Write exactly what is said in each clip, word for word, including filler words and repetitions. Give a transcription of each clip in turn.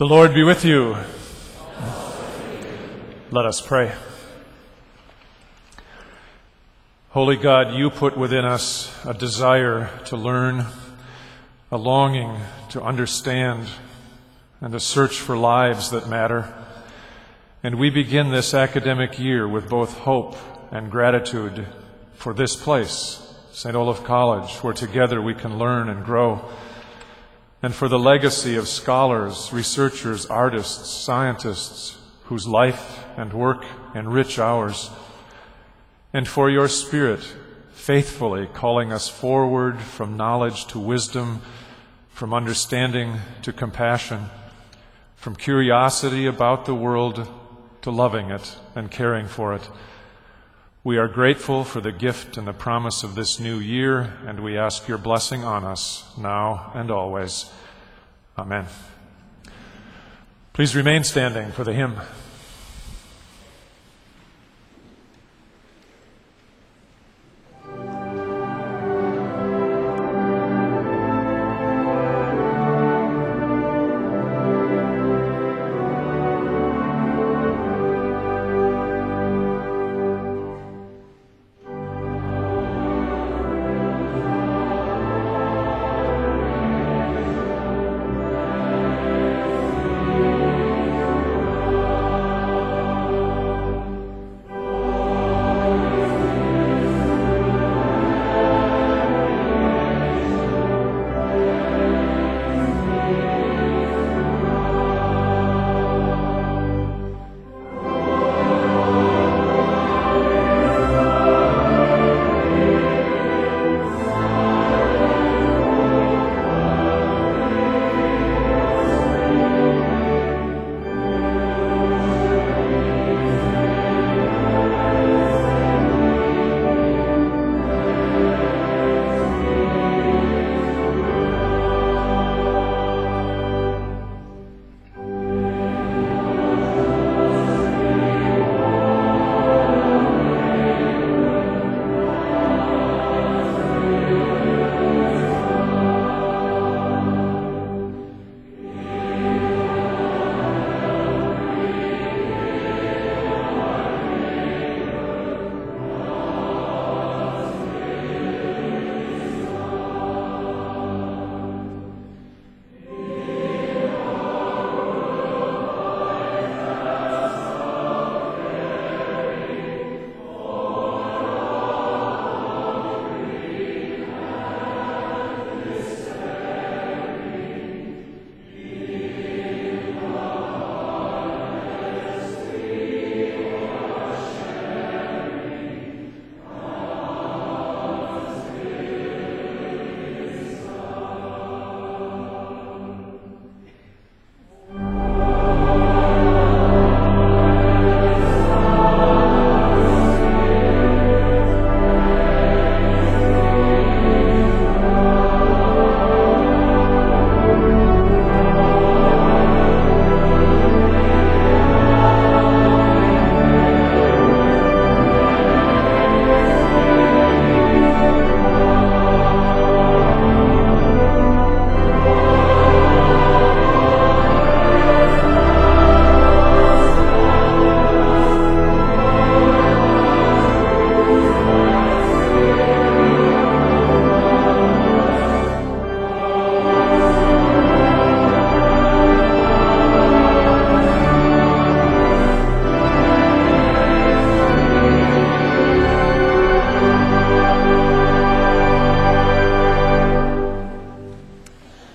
The Lord be with you. Let us pray. Holy God, you put within us a desire to learn, a longing to understand, and a search for lives that matter. And we begin this academic year with both hope and gratitude for this place, Saint Olaf College, where together we can learn and grow, and for the legacy of scholars, researchers, artists, scientists, whose life and work enrich ours, and for your Spirit faithfully calling us forward from knowledge to wisdom, from understanding to compassion, from curiosity about the world to loving it and caring for it. We are grateful for the gift and the promise of this new year, and we ask your blessing on us now and always. Amen. Please remain standing for the hymn.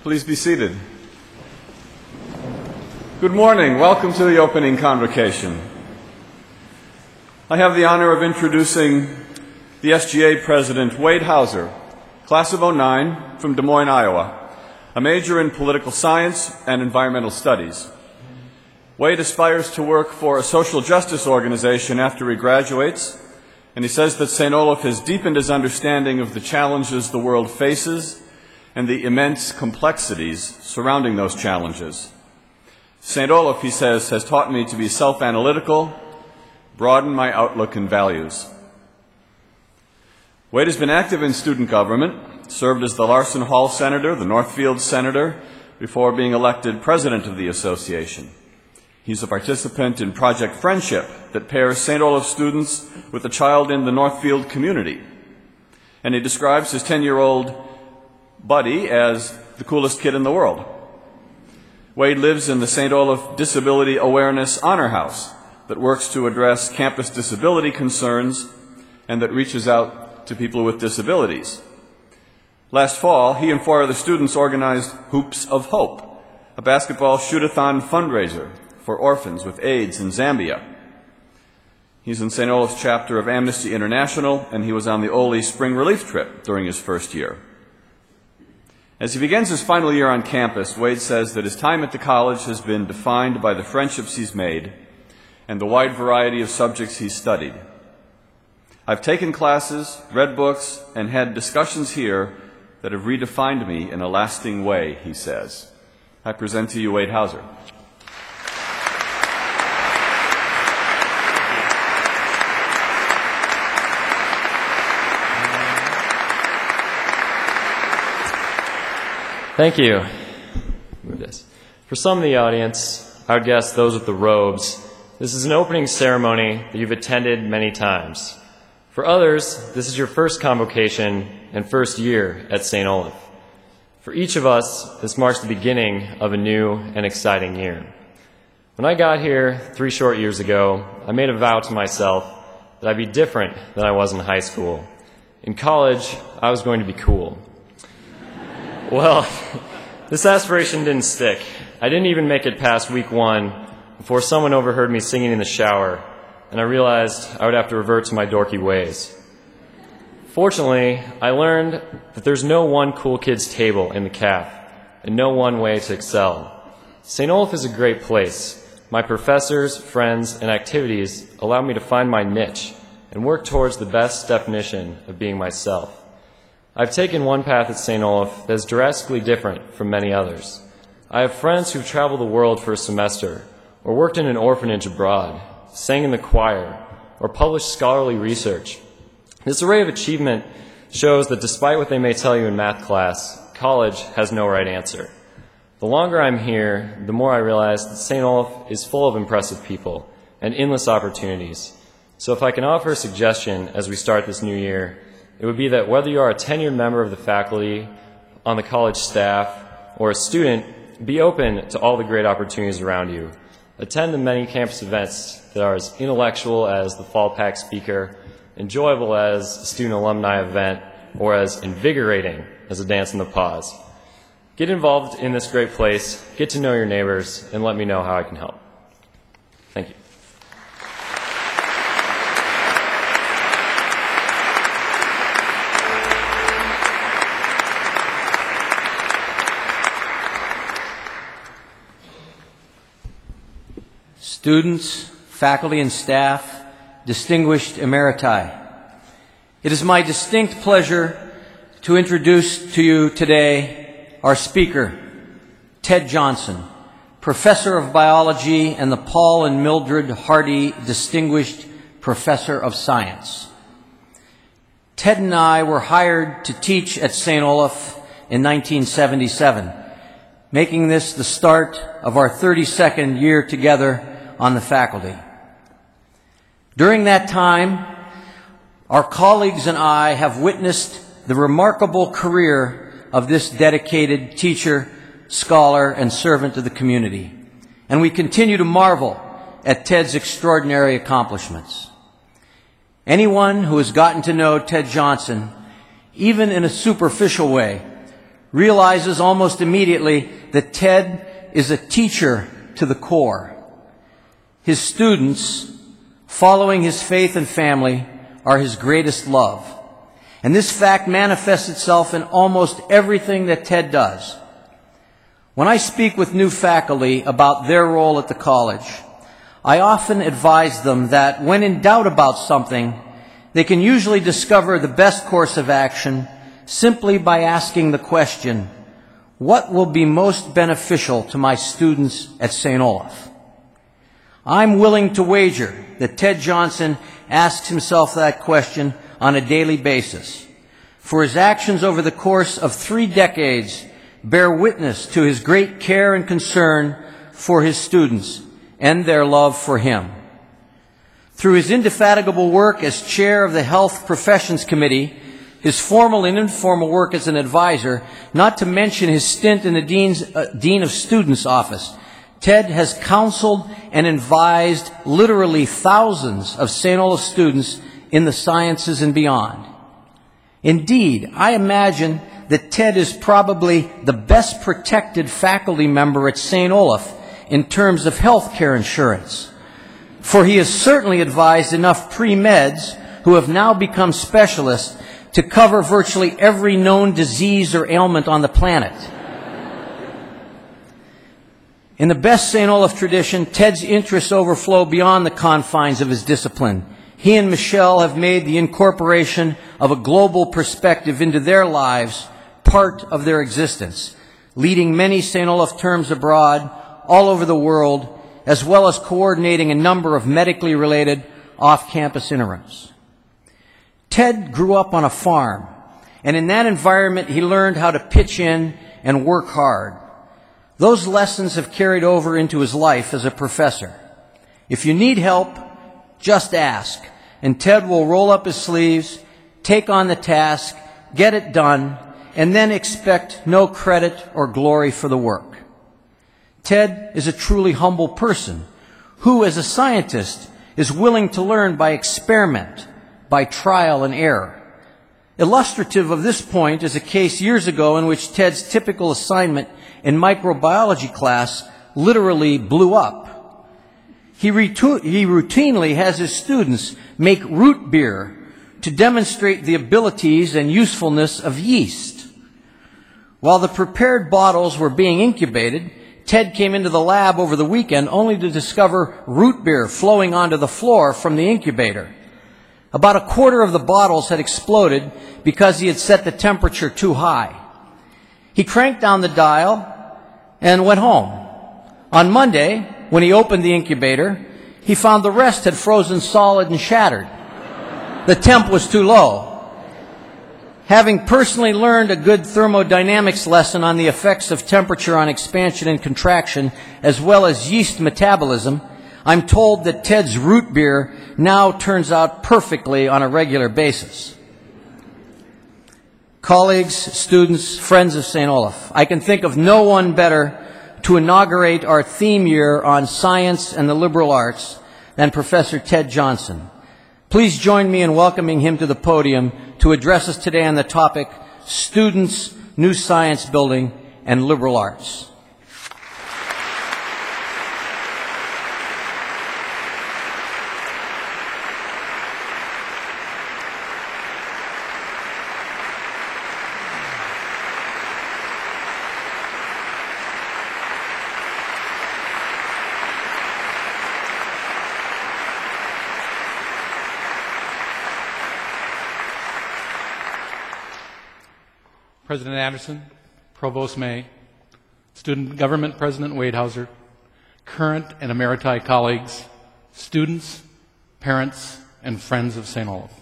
Please be seated. Good morning. Welcome to the opening convocation. I have the honor of introducing the S G A president, Wade Hauser, class of oh nine, from Des Moines, Iowa, a major in political science and environmental studies. Wade aspires to work for a social justice organization after he graduates, and he says that Saint Olaf has deepened his understanding of the challenges the world faces and the immense complexities surrounding those challenges. Saint Olaf, he says, has taught me to be self-analytical, broaden my outlook and values. Wade has been active in student government, served as the Larson Hall Senator, the Northfield Senator, before being elected president of the association. He's a participant in Project Friendship that pairs Saint Olaf students with a child in the Northfield community. And he describes his ten-year-old buddy as the coolest kid in the world. Wade lives in the Saint Olaf Disability Awareness Honor House that works to address campus disability concerns and that reaches out to people with disabilities. Last fall, he and four other students organized Hoops of Hope, a basketball shoot-a-thon fundraiser for orphans with AIDS in Zambia. He's in Saint Olaf's chapter of Amnesty International, and he was on the Oli Spring Relief Trip during his first year. As he begins his final year on campus, Wade says that his time at the college has been defined by the friendships he's made and the wide variety of subjects he's studied. I've taken classes, read books, and had discussions here that have redefined me in a lasting way, he says. I present to you Wade Hauser. Thank you. Move this. For some in the audience, I would guess those with the robes, this is an opening ceremony that you've attended many times. For others, this is your first convocation and first year at Saint Olaf. For each of us, this marks the beginning of a new and exciting year. When I got here three short years ago, I made a vow to myself that I'd be different than I was in high school. In college, I was going to be cool. Well, this aspiration didn't stick. I didn't even make it past week one before someone overheard me singing in the shower, and I realized I would have to revert to my dorky ways. Fortunately, I learned that there's no one cool kid's table in the C A F, and no one way to excel. Saint Olaf is a great place. My professors, friends, and activities allow me to find my niche and work towards the best definition of being myself. I've taken one path at Saint Olaf that is drastically different from many others. I have friends who've traveled the world for a semester, or worked in an orphanage abroad, sang in the choir, or published scholarly research. This array of achievement shows that despite what they may tell you in math class, college has no right answer. The longer I'm here, the more I realize that Saint Olaf is full of impressive people and endless opportunities. So if I can offer a suggestion as we start this new year, it would be that whether you are a tenured member of the faculty, on the college staff, or a student, be open to all the great opportunities around you. Attend the many campus events that are as intellectual as the fall pack speaker, enjoyable as a student alumni event, or as invigorating as a dance in the pause. Get involved in this great place, get to know your neighbors, and let me know how I can help. Thank you. Students, faculty and staff, distinguished emeriti, it is my distinct pleasure to introduce to you today our speaker, Ted Johnson, Professor of Biology and the Paul and Mildred Hardy Distinguished Professor of Science. Ted and I were hired to teach at Saint Olaf in nineteen seventy-seven, making this the start of our thirty-second year together on the faculty. During that time, our colleagues and I have witnessed the remarkable career of this dedicated teacher, scholar, and servant of the community, and we continue to marvel at Ted's extraordinary accomplishments. Anyone who has gotten to know Ted Johnson, even in a superficial way, realizes almost immediately that Ted is a teacher to the core. His students, following his faith and family, are his greatest love. And this fact manifests itself in almost everything that Ted does. When I speak with new faculty about their role at the college, I often advise them that when in doubt about something, they can usually discover the best course of action simply by asking the question, what will be most beneficial to my students at Saint Olaf? I'm willing to wager that Ted Johnson asks himself that question on a daily basis, for his actions over the course of three decades bear witness to his great care and concern for his students and their love for him. Through his indefatigable work as chair of the Health Professions Committee, his formal and informal work as an advisor, not to mention his stint in the Dean's, uh, Dean of Students' office, Ted has counseled and advised literally thousands of Saint Olaf students in the sciences and beyond. Indeed, I imagine that Ted is probably the best protected faculty member at Saint Olaf in terms of health care insurance, for he has certainly advised enough pre-meds who have now become specialists to cover virtually every known disease or ailment on the planet. In the best Saint Olaf tradition, Ted's interests overflow beyond the confines of his discipline. He and Michelle have made the incorporation of a global perspective into their lives part of their existence, leading many Saint Olaf terms abroad all over the world, as well as coordinating a number of medically related off-campus interims. Ted grew up on a farm, and in that environment he learned how to pitch in and work hard. Those lessons have carried over into his life as a professor. If you need help, just ask, and Ted will roll up his sleeves, take on the task, get it done, and then expect no credit or glory for the work. Ted is a truly humble person who, as a scientist, is willing to learn by experiment, by trial and error. Illustrative of this point is a case years ago in which Ted's typical assignment in microbiology class literally blew up. He, retu- he routinely has his students make root beer to demonstrate the abilities and usefulness of yeast. While the prepared bottles were being incubated, Ted came into the lab over the weekend only to discover root beer flowing onto the floor from the incubator. About a quarter of the bottles had exploded because he had set the temperature too high. He cranked down the dial and went home. On Monday, when he opened the incubator, he found the rest had frozen solid and shattered. The temp was too low. Having personally learned a good thermodynamics lesson on the effects of temperature on expansion and contraction, as well as yeast metabolism, I'm told that Ted's root beer now turns out perfectly on a regular basis. Colleagues, students, friends of Saint Olaf, I can think of no one better to inaugurate our theme year on science and the liberal arts than Professor Ted Johnson. Please join me in welcoming him to the podium to address us today on the topic, Students, New Science Building, and Liberal Arts. President Anderson, Provost May, Student Government President Wade Hauser, current and emeriti colleagues, students, parents, and friends of Saint Olaf.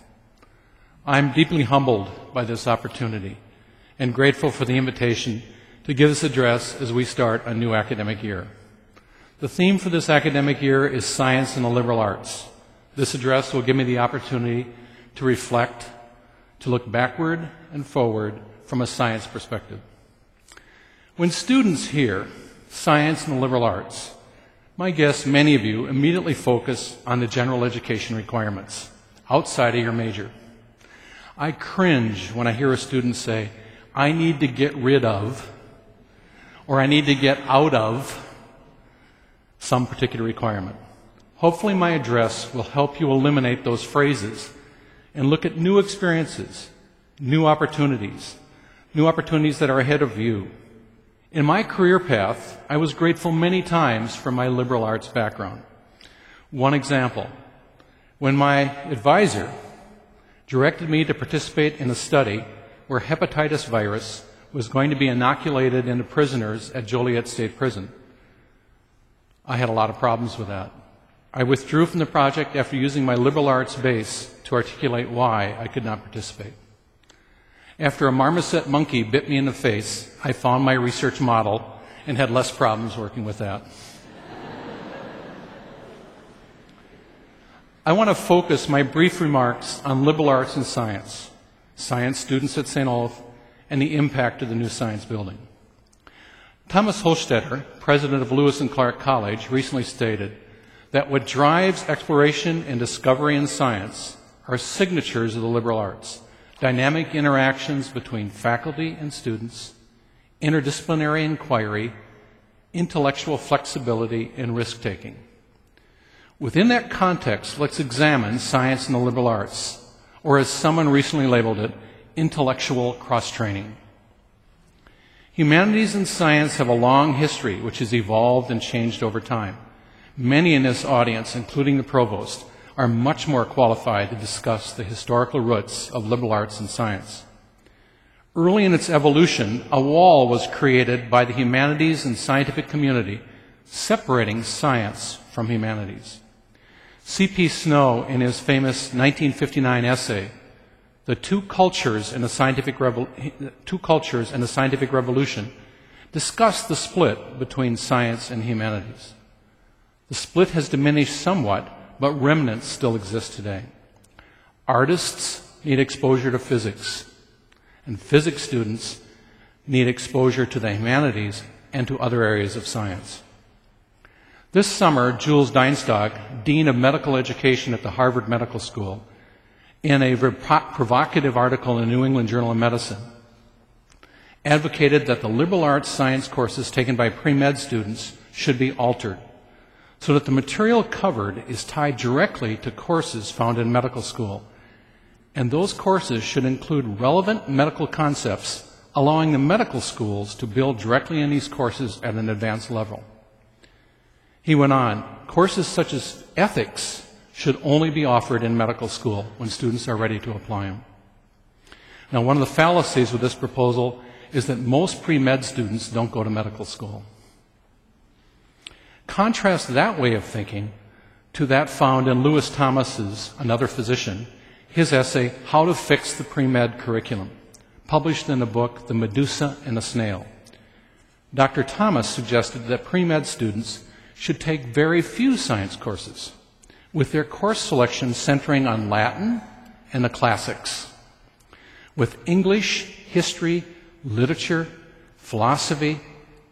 I'm deeply humbled by this opportunity and grateful for the invitation to give this address as we start a new academic year. The theme for this academic year is Science and the Liberal Arts. This address will give me the opportunity to reflect, to look backward and forward, from a science perspective. When students hear science and the liberal arts, my guess many of you immediately focus on the general education requirements outside of your major. I cringe when I hear a student say, I need to get rid of, or I need to get out of some particular requirement. Hopefully my address will help you eliminate those phrases and look at new experiences, new opportunities, new opportunities that are ahead of you. In my career path, I was grateful many times for my liberal arts background. One example, when my advisor directed me to participate in a study where hepatitis virus was going to be inoculated into prisoners at Joliet State Prison. I had a lot of problems with that. I withdrew from the project after using my liberal arts base to articulate why I could not participate. After a marmoset monkey bit me in the face, I found my research model and had less problems working with that. I want to focus my brief remarks on liberal arts and science, science students at Saint Olaf, and the impact of the new science building. Thomas Holstetter, president of Lewis and Clark College, recently stated that what drives exploration and discovery in science are signatures of the liberal arts, dynamic interactions between faculty and students, interdisciplinary inquiry, intellectual flexibility, and risk-taking. Within that context, let's examine science and the liberal arts, or as someone recently labeled it, intellectual cross-training. Humanities and science have a long history which has evolved and changed over time. Many in this audience, including the provost, are much more qualified to discuss the historical roots of liberal arts and science. Early in its evolution, a wall was created by the humanities and scientific community, separating science from humanities. C P Snow, in his famous nineteen fifty-nine essay, The Two Cultures and the Scientific Revo- Two Cultures and the Scientific Revolution, discussed the split between science and humanities. The split has diminished somewhat, but remnants still exist today. Artists need exposure to physics, and physics students need exposure to the humanities and to other areas of science. This summer, Jules Deinstock, Dean of Medical Education at the Harvard Medical School, in a provocative article in the New England Journal of Medicine, advocated that the liberal arts science courses taken by pre-med students should be altered so that the material covered is tied directly to courses found in medical school. And those courses should include relevant medical concepts, allowing the medical schools to build directly in these courses at an advanced level. He went on, courses such as ethics should only be offered in medical school when students are ready to apply them. Now, one of the fallacies with this proposal is that most pre-med students don't go to medical school. Contrast that way of thinking to that found in Lewis Thomas's, Another Physician, his essay, How to Fix the Pre-Med Curriculum, published in the book, The Medusa and the Snail. Doctor Thomas suggested that pre-med students should take very few science courses, with their course selection centering on Latin and the classics, with English, history, literature, philosophy,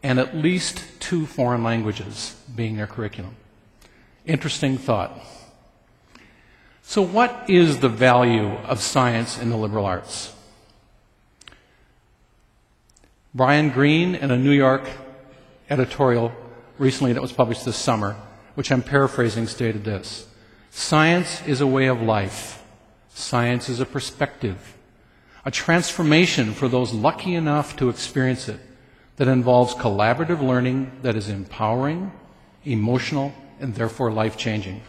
and at least two foreign languages being their curriculum. Interesting thought. So what is the value of science in the liberal arts? Brian Greene, in a New York editorial recently that was published this summer, which I'm paraphrasing, stated this: science is a way of life. Science is a perspective, a transformation for those lucky enough to experience it that involves collaborative learning that is empowering, emotional, and therefore life-changing.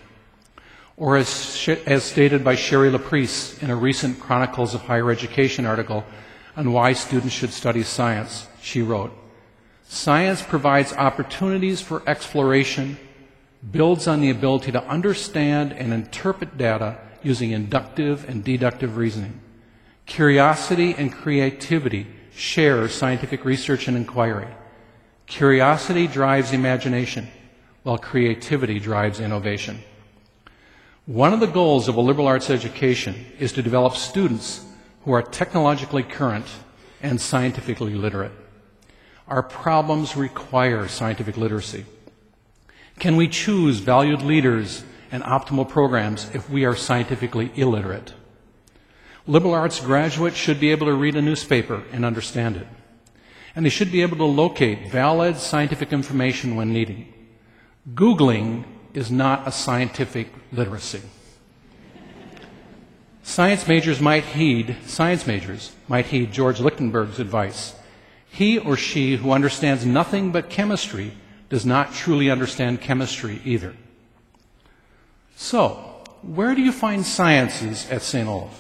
Or as, sh- as stated by Sherry LaPrice in a recent Chronicles of Higher Education article on why students should study science, she wrote, science provides opportunities for exploration, builds on the ability to understand and interpret data using inductive and deductive reasoning. Curiosity and creativity share scientific research and inquiry. Curiosity drives imagination, while creativity drives innovation. One of the goals of a liberal arts education is to develop students who are technologically current and scientifically literate. Our problems require scientific literacy. Can we choose valued leaders and optimal programs if we are scientifically illiterate? Liberal arts graduates should be able to read a newspaper and understand it. And they should be able to locate valid scientific information when needed. Googling is not a scientific literacy. Science majors might heed, science majors might heed George Lichtenberg's advice. He or she who understands nothing but chemistry does not truly understand chemistry either. So, where do you find sciences at Saint Olaf?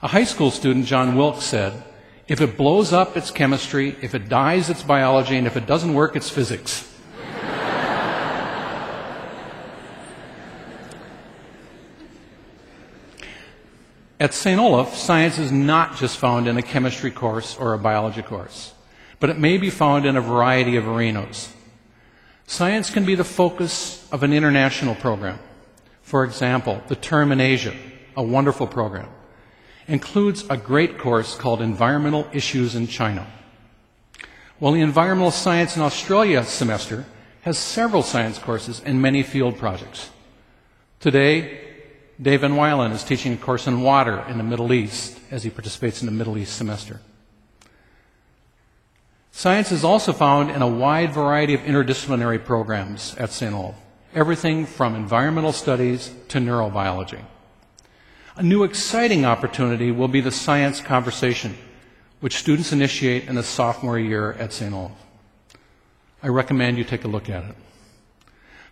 A high school student, John Wilkes, said, if it blows up, it's chemistry, if it dies, it's biology, and if it doesn't work, it's physics. At Saint Olaf, science is not just found in a chemistry course or a biology course, but it may be found in a variety of arenas. Science can be the focus of an international program. For example, the term in Asia, a wonderful program, includes a great course called Environmental Issues in China. Well, the Environmental Science in Australia semester has several science courses and many field projects. Today, Dave Van Wyland is teaching a course on water in the Middle East as he participates in the Middle East semester. Science is also found in a wide variety of interdisciplinary programs at Saint Olaf, everything from environmental studies to neurobiology. A new exciting opportunity will be the science conversation, which students initiate in the sophomore year at Saint Olaf. I recommend you take a look at it.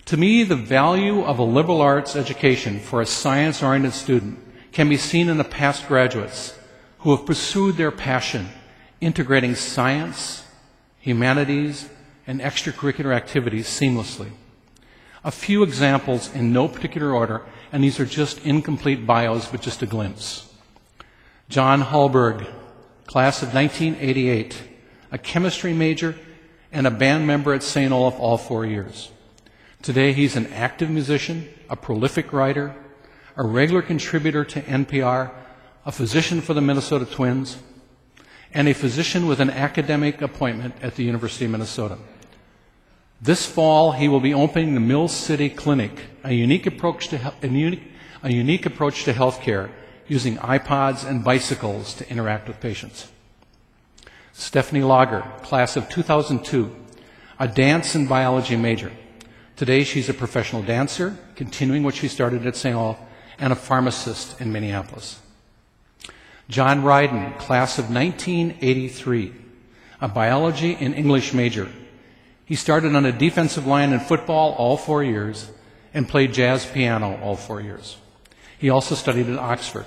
To me, the value of a liberal arts education for a science-oriented student can be seen in the past graduates who have pursued their passion, integrating science, humanities, and extracurricular activities seamlessly. A few examples in no particular order, and these are just incomplete bios, but just a glimpse. John Hallberg, class of nineteen eighty-eight, a chemistry major and a band member at Saint Olaf all four years. Today, he's an active musician, a prolific writer, a regular contributor to N P R, a physician for the Minnesota Twins, and a physician with an academic appointment at the University of Minnesota. This fall, he will be opening the Mill City Clinic, a unique approach to a unique, a unique approach to healthcare using iPods and bicycles to interact with patients. Stephanie Lager, class of two thousand two, a dance and biology major. Today, she's a professional dancer, continuing what she started at Saint Olaf, and a pharmacist in Minneapolis. John Ryden, class of nineteen eighty-three, a biology and English major. He started on a defensive line in football all four years and played jazz piano all four years. He also studied at Oxford.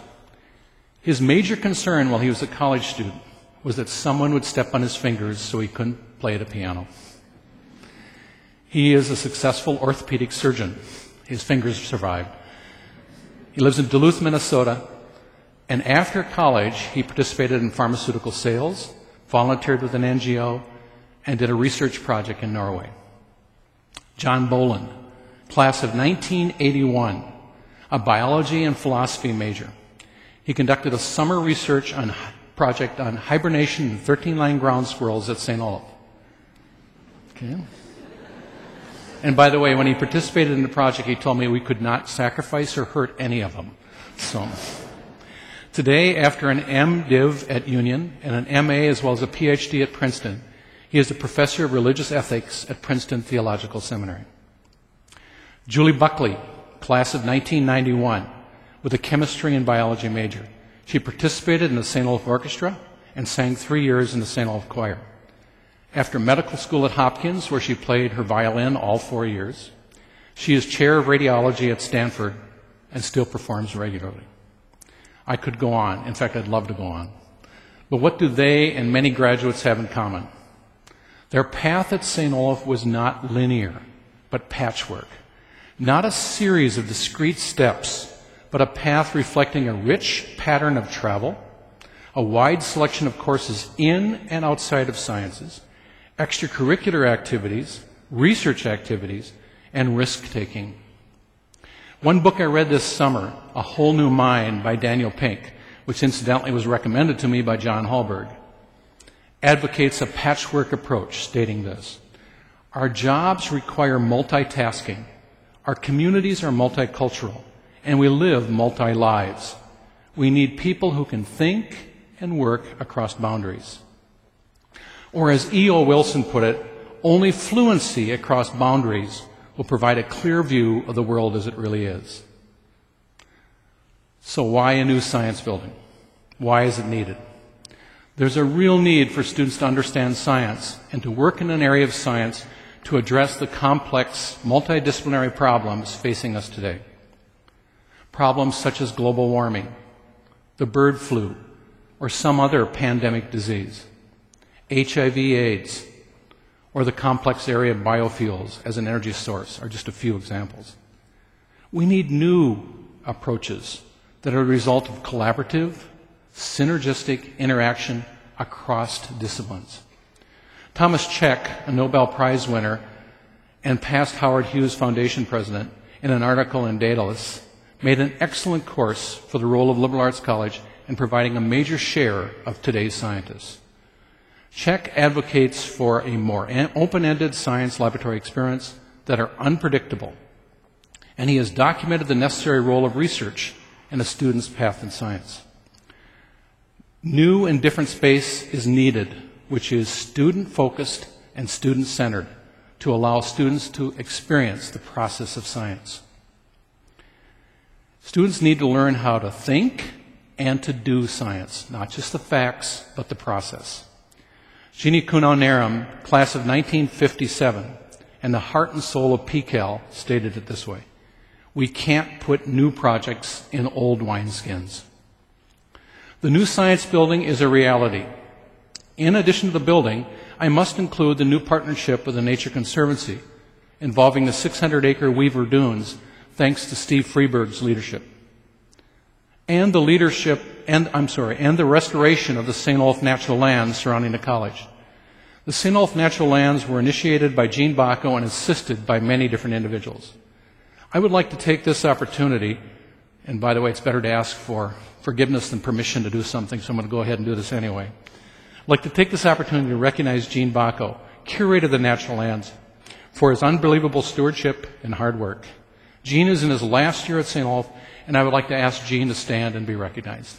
His major concern while he was a college student was that someone would step on his fingers so he couldn't play the piano. He is a successful orthopedic surgeon. His fingers survived. He lives in Duluth, Minnesota, and after college, he participated in pharmaceutical sales, volunteered with an N G O, and did a research project in Norway. John Bolan, class of nineteen eighty-one, a biology and philosophy major. He conducted a summer research on, project on hibernation in thirteen-line ground squirrels at Saint Olaf. Okay. And by the way, when he participated in the project, he told me we could not sacrifice or hurt any of them. So, today, after an MDiv at Union and an M A as well as a P H D at Princeton, he is a professor of religious ethics at Princeton Theological Seminary. Julie Buckley, class of nineteen ninety-one, with a chemistry and biology major. She participated in the Saint Olaf Orchestra and sang three years in the Saint Olaf Choir. After medical school at Hopkins, where she played her violin all four years, she is chair of radiology at Stanford and still performs regularly. I could go on. In fact, I'd love to go on. But what do they and many graduates have in common? Their path at Saint Olaf was not linear, but patchwork. Not a series of discrete steps, but a path reflecting a rich pattern of travel, a wide selection of courses in and outside of sciences, extracurricular activities, research activities, and risk-taking. One book I read this summer, A Whole New Mind by Daniel Pink, which incidentally was recommended to me by John Hallberg, advocates a patchwork approach, stating this: our jobs require multitasking, our communities are multicultural, and we live multi-lives. We need people who can think and work across boundaries. Or as E O Wilson put it, only fluency across boundaries will provide a clear view of the world as it really is. So why a new science building? Why is it needed? There's a real need for students to understand science and to work in an area of science to address the complex, multidisciplinary problems facing us today. Problems such as global warming, the bird flu, or some other pandemic disease, H I V AIDS, or the complex area of biofuels as an energy source are just a few examples. We need new approaches that are the result of collaborative, synergistic interaction across disciplines. Thomas Cech, a Nobel Prize winner and past Howard Hughes Foundation president, in an article in Daedalus, made an excellent course for the role of liberal arts college in providing a major share of today's scientists. Cech advocates for a more open-ended science laboratory experience that are unpredictable, and he has documented the necessary role of research in a student's path in science. New and different space is needed, which is student-focused and student-centered, to allow students to experience the process of science. Students need to learn how to think and to do science, not just the facts, but the process. Jeanne Cunanan-Aram, class of nineteen fifty-seven, and the heart and soul of P Cal, stated it this way: we can't put new projects in old wineskins. The new science building is a reality. In addition to the building, I must include the new partnership with the Nature Conservancy, involving the six hundred acre Weaver Dunes, thanks to Steve Freeberg's leadership, and the leadership, and I'm sorry, and the restoration of the Saint Olaf natural lands surrounding the college. The Saint Olaf natural lands were initiated by Gene Bakko and assisted by many different individuals. I would like to take this opportunity, and by the way, it's better to ask for forgiveness than permission to do something, so I'm going to go ahead and do this anyway. I'd like to take this opportunity to recognize Gene Bakko, curator of the natural lands, for his unbelievable stewardship and hard work. Gene is in his last year at Saint Olaf, and I would like to ask Gene to stand and be recognized.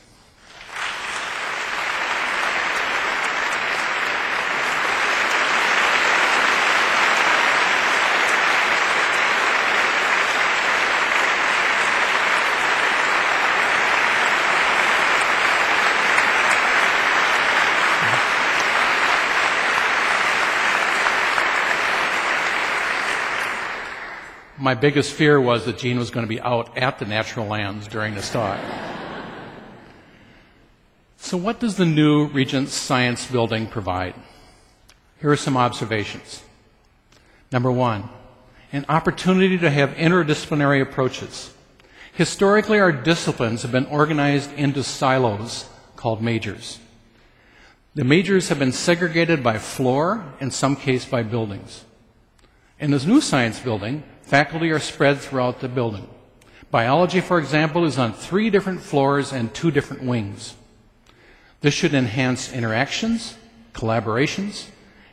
My biggest fear was that Gene was going to be out at the natural lands during this talk. So what does the new Regents Science Building provide? Here are some observations. Number one, an opportunity to have interdisciplinary approaches. Historically, our disciplines have been organized into silos called majors. The majors have been segregated by floor, in some case by buildings. In this new science building, faculty are spread throughout the building. Biology, for example, is on three different floors and two different wings. This should enhance interactions, collaborations,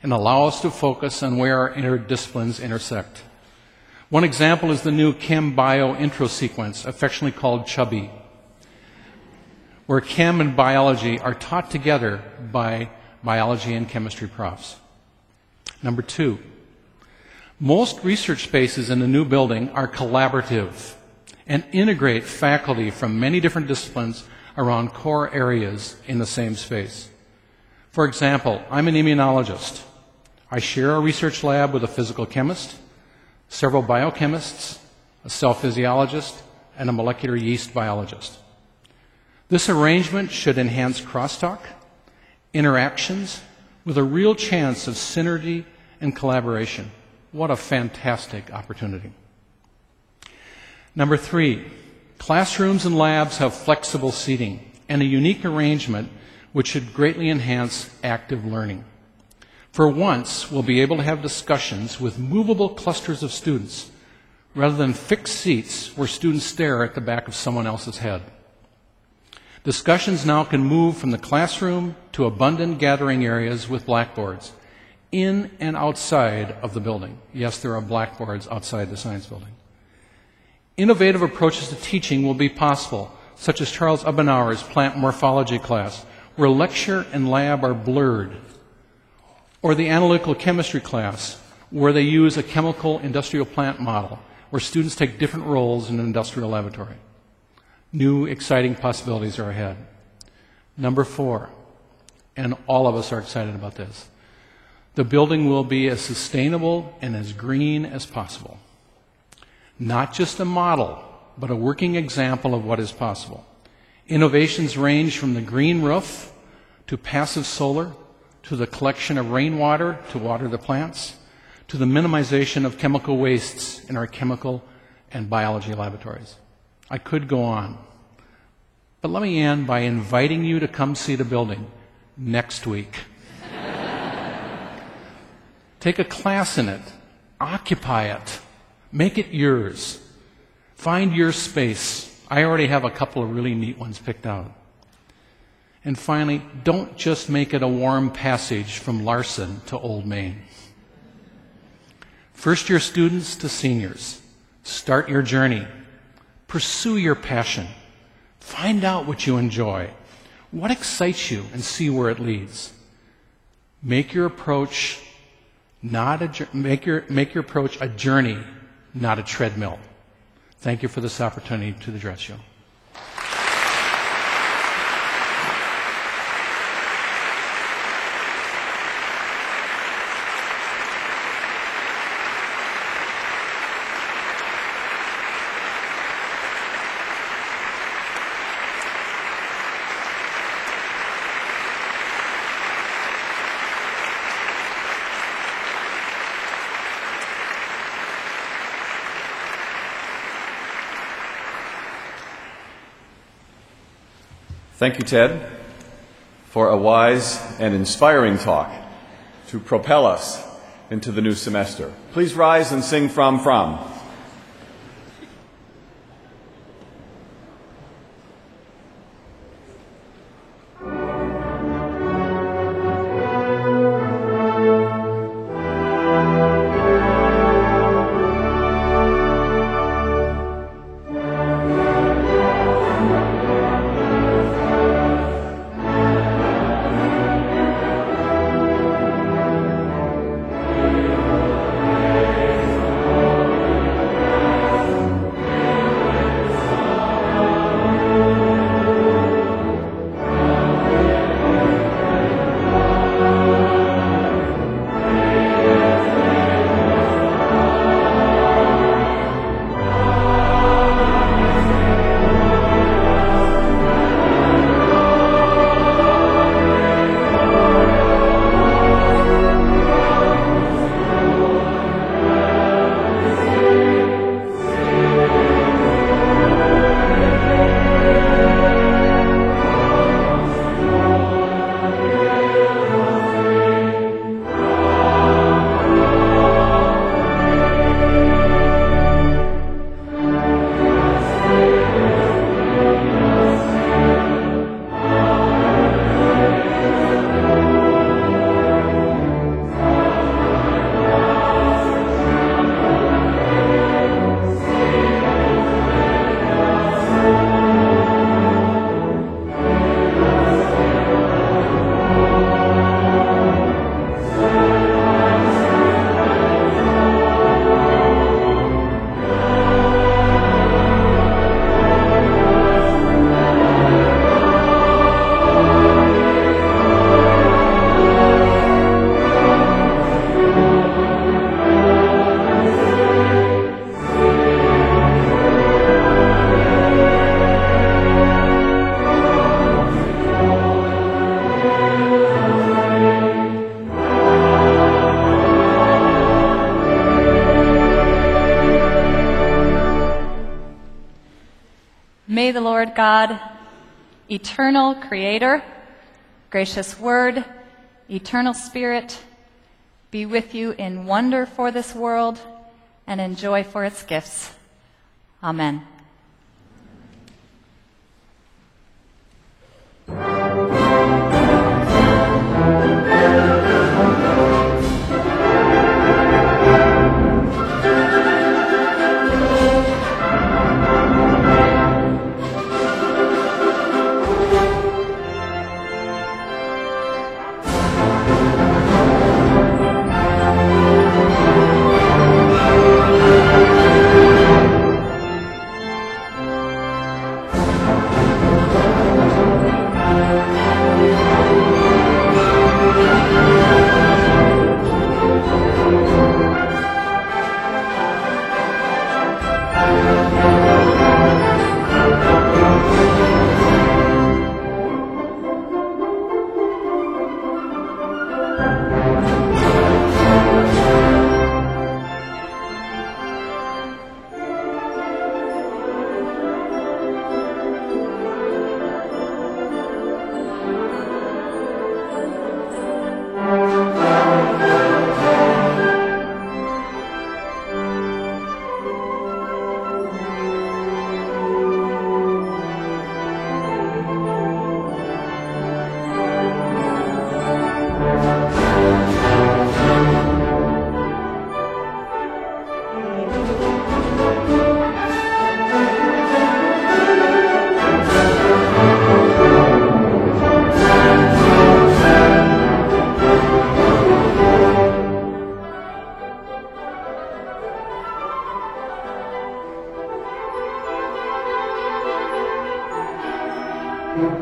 and allow us to focus on where our interdisciplines intersect. One example is the new Chem Bio intro sequence, affectionately called Chubby, where chem and biology are taught together by biology and chemistry profs. Number two, most research spaces in the new building are collaborative and integrate faculty from many different disciplines around core areas in the same space. For example, I'm an immunologist. I share a research lab with a physical chemist, several biochemists, a cell physiologist, and a molecular yeast biologist. This arrangement should enhance crosstalk, interactions, with a real chance of synergy and collaboration. What a fantastic opportunity. Number three, classrooms and labs have flexible seating and a unique arrangement which should greatly enhance active learning. For once, we'll be able to have discussions with movable clusters of students rather than fixed seats where students stare at the back of someone else's head. Discussions now can move from the classroom to abundant gathering areas with blackboards, in and outside of the building. Yes, there are blackboards outside the science building. Innovative approaches to teaching will be possible, such as Charles Ubenauer's plant morphology class, where lecture and lab are blurred, or the analytical chemistry class, where they use a chemical industrial plant model, where students take different roles in an industrial laboratory. New, exciting possibilities are ahead. Number four, and all of us are excited about this, the building will be as sustainable and as green as possible. Not just a model, but a working example of what is possible. Innovations range from the green roof to passive solar, to the collection of rainwater to water the plants, to the minimization of chemical wastes in our chemical and biology laboratories. I could go on, But let me end by inviting you to come see the building next week. Take a class in it. Occupy it. Make it yours. Find your space. I already have a couple of really neat ones picked out. And finally, don't just make it a warm passage from Larson to Old Main. First-year students to seniors, start your journey. Pursue your passion. Find out what you enjoy. What excites you, and see where it leads. Make your approach not a make your make your approach a journey, not a treadmill. Thank you for this opportunity to address you. Thank you, Ted, for a wise and inspiring talk to propel us into the new semester. Please rise and sing From From. May the Lord God, eternal creator, gracious word, eternal spirit, be with you in wonder for this world and in joy for its gifts. Amen. Thank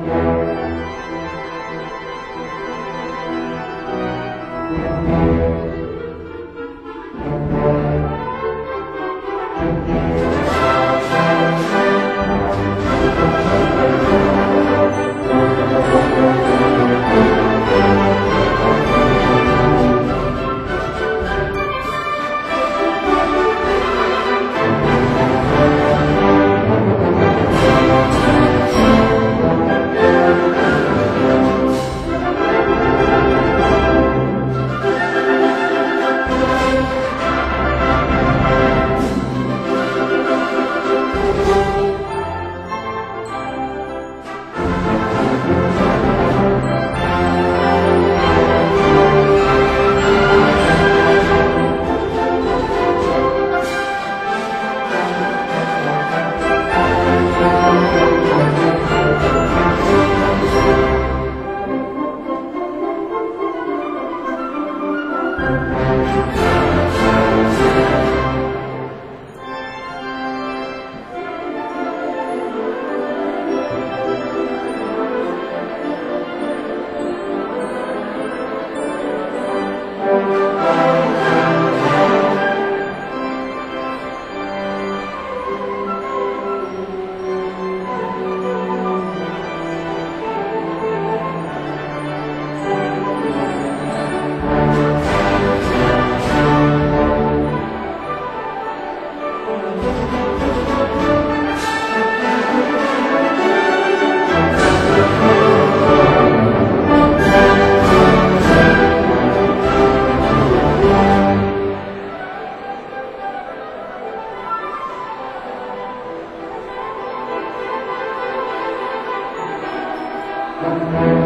you.